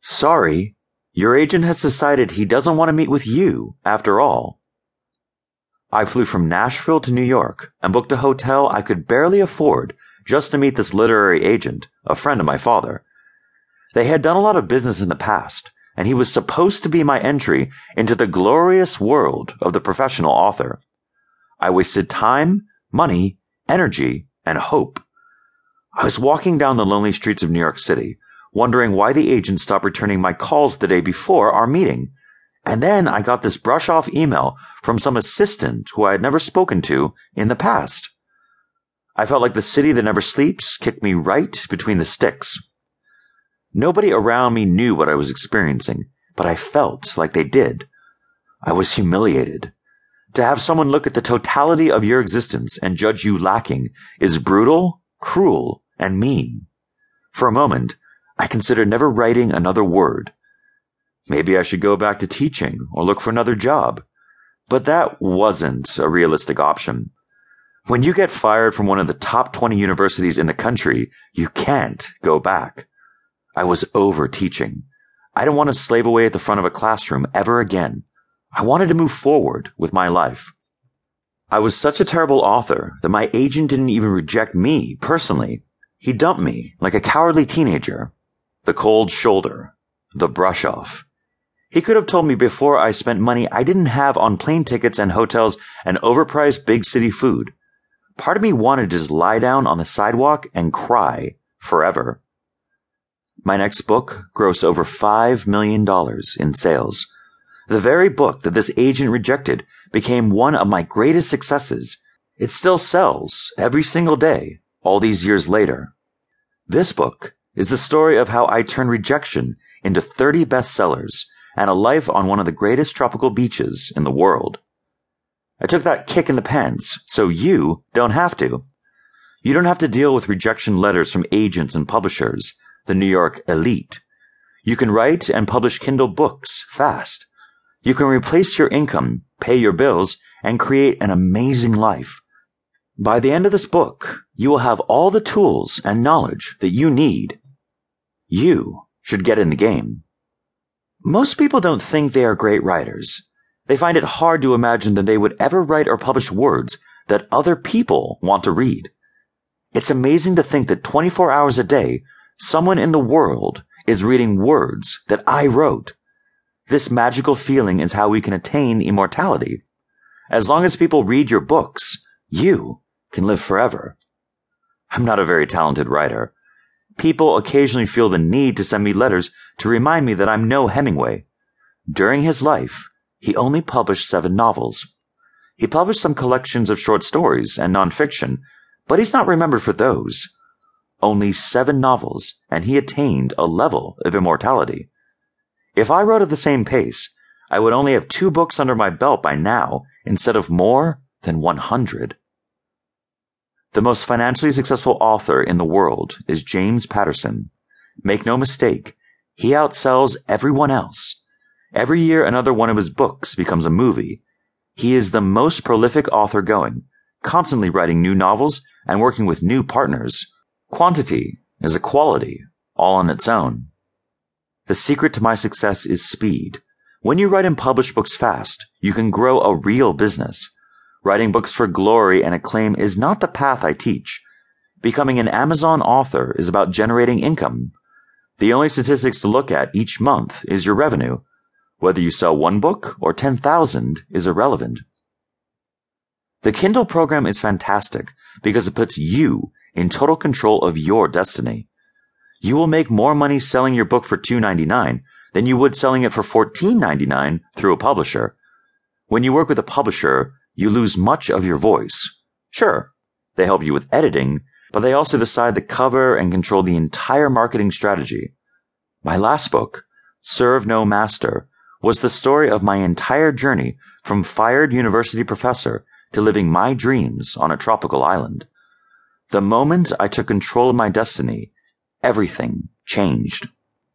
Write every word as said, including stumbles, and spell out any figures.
Sorry, your agent has decided he doesn't want to meet with you after all. I flew from Nashville to New York and booked a hotel I could barely afford just to meet this literary agent, a friend of my father. They had done a lot of business in the past, and he was supposed to be my entry into the glorious world of the professional author. I wasted time, money, energy, and hope. I was walking down the lonely streets of New York City, wondering why the agent stopped returning my calls the day before our meeting. And then I got this brush-off email from some assistant who I had never spoken to in the past. I felt like the city that never sleeps kicked me right between the sticks. Nobody around me knew what I was experiencing, but I felt like they did. I was humiliated. To have someone look at the totality of your existence and judge you lacking is brutal, cruel, and mean. For a moment, I considered never writing another word. Maybe I should go back to teaching or look for another job. But that wasn't a realistic option. When you get fired from one of the top twenty universities in the country, you can't go back. I was over teaching. I didn't want to slave away at the front of a classroom ever again. I wanted to move forward with my life. I was such a terrible author that my agent didn't even reject me personally. He dumped me like a cowardly teenager. The cold shoulder. The brush off. He could have told me before I spent money I didn't have on plane tickets and hotels and overpriced big city food. Part of me wanted to just lie down on the sidewalk and cry forever. My next book grossed over five million dollars in sales. The very book that this agent rejected became one of my greatest successes. It still sells every single day, all these years later. This book is the story of how I turned rejection into thirty bestsellers and a life on one of the greatest tropical beaches in the world. I took that kick in the pants, so you don't have to. You don't have to deal with rejection letters from agents and publishers, the New York elite. You can write and publish Kindle books fast. You can replace your income, pay your bills, and create an amazing life. By the end of this book, you will have all the tools and knowledge that you need. You should get in the game. Most people don't think they are great writers. They find it hard to imagine that they would ever write or publish words that other people want to read. It's amazing to think that twenty-four hours a day, someone in the world is reading words that I wrote. This magical feeling is how we can attain immortality. As long as people read your books, you can live forever. I'm not a very talented writer. People occasionally feel the need to send me letters to remind me that I'm no Hemingway. During his life, he only published seven novels. He published some collections of short stories and nonfiction, but he's not remembered for those. Only seven novels, and he attained a level of immortality. If I wrote at the same pace, I would only have two books under my belt by now instead of more than one hundred. The most financially successful author in the world is James Patterson. Make no mistake, he outsells everyone else. Every year another one of his books becomes a movie. He is the most prolific author going, constantly writing new novels and working with new partners. Quantity is a quality, all on its own. The secret to my success is speed. When you write and publish books fast, you can grow a real business. Writing books for glory and acclaim is not the path I teach. Becoming an Amazon author is about generating income. The only statistics to look at each month is your revenue. Whether you sell one book or ten thousand is irrelevant. The Kindle program is fantastic because it puts you in total control of your destiny. You will make more money selling your book for two dollars and ninety-nine cents than you would selling it for fourteen dollars and ninety-nine cents through a publisher. When you work with a publisher, you lose much of your voice. Sure, they help you with editing, but they also decide the cover and control the entire marketing strategy. My last book, Serve No Master, was the story of my entire journey from fired university professor to living my dreams on a tropical island. The moment I took control of my destiny, everything changed.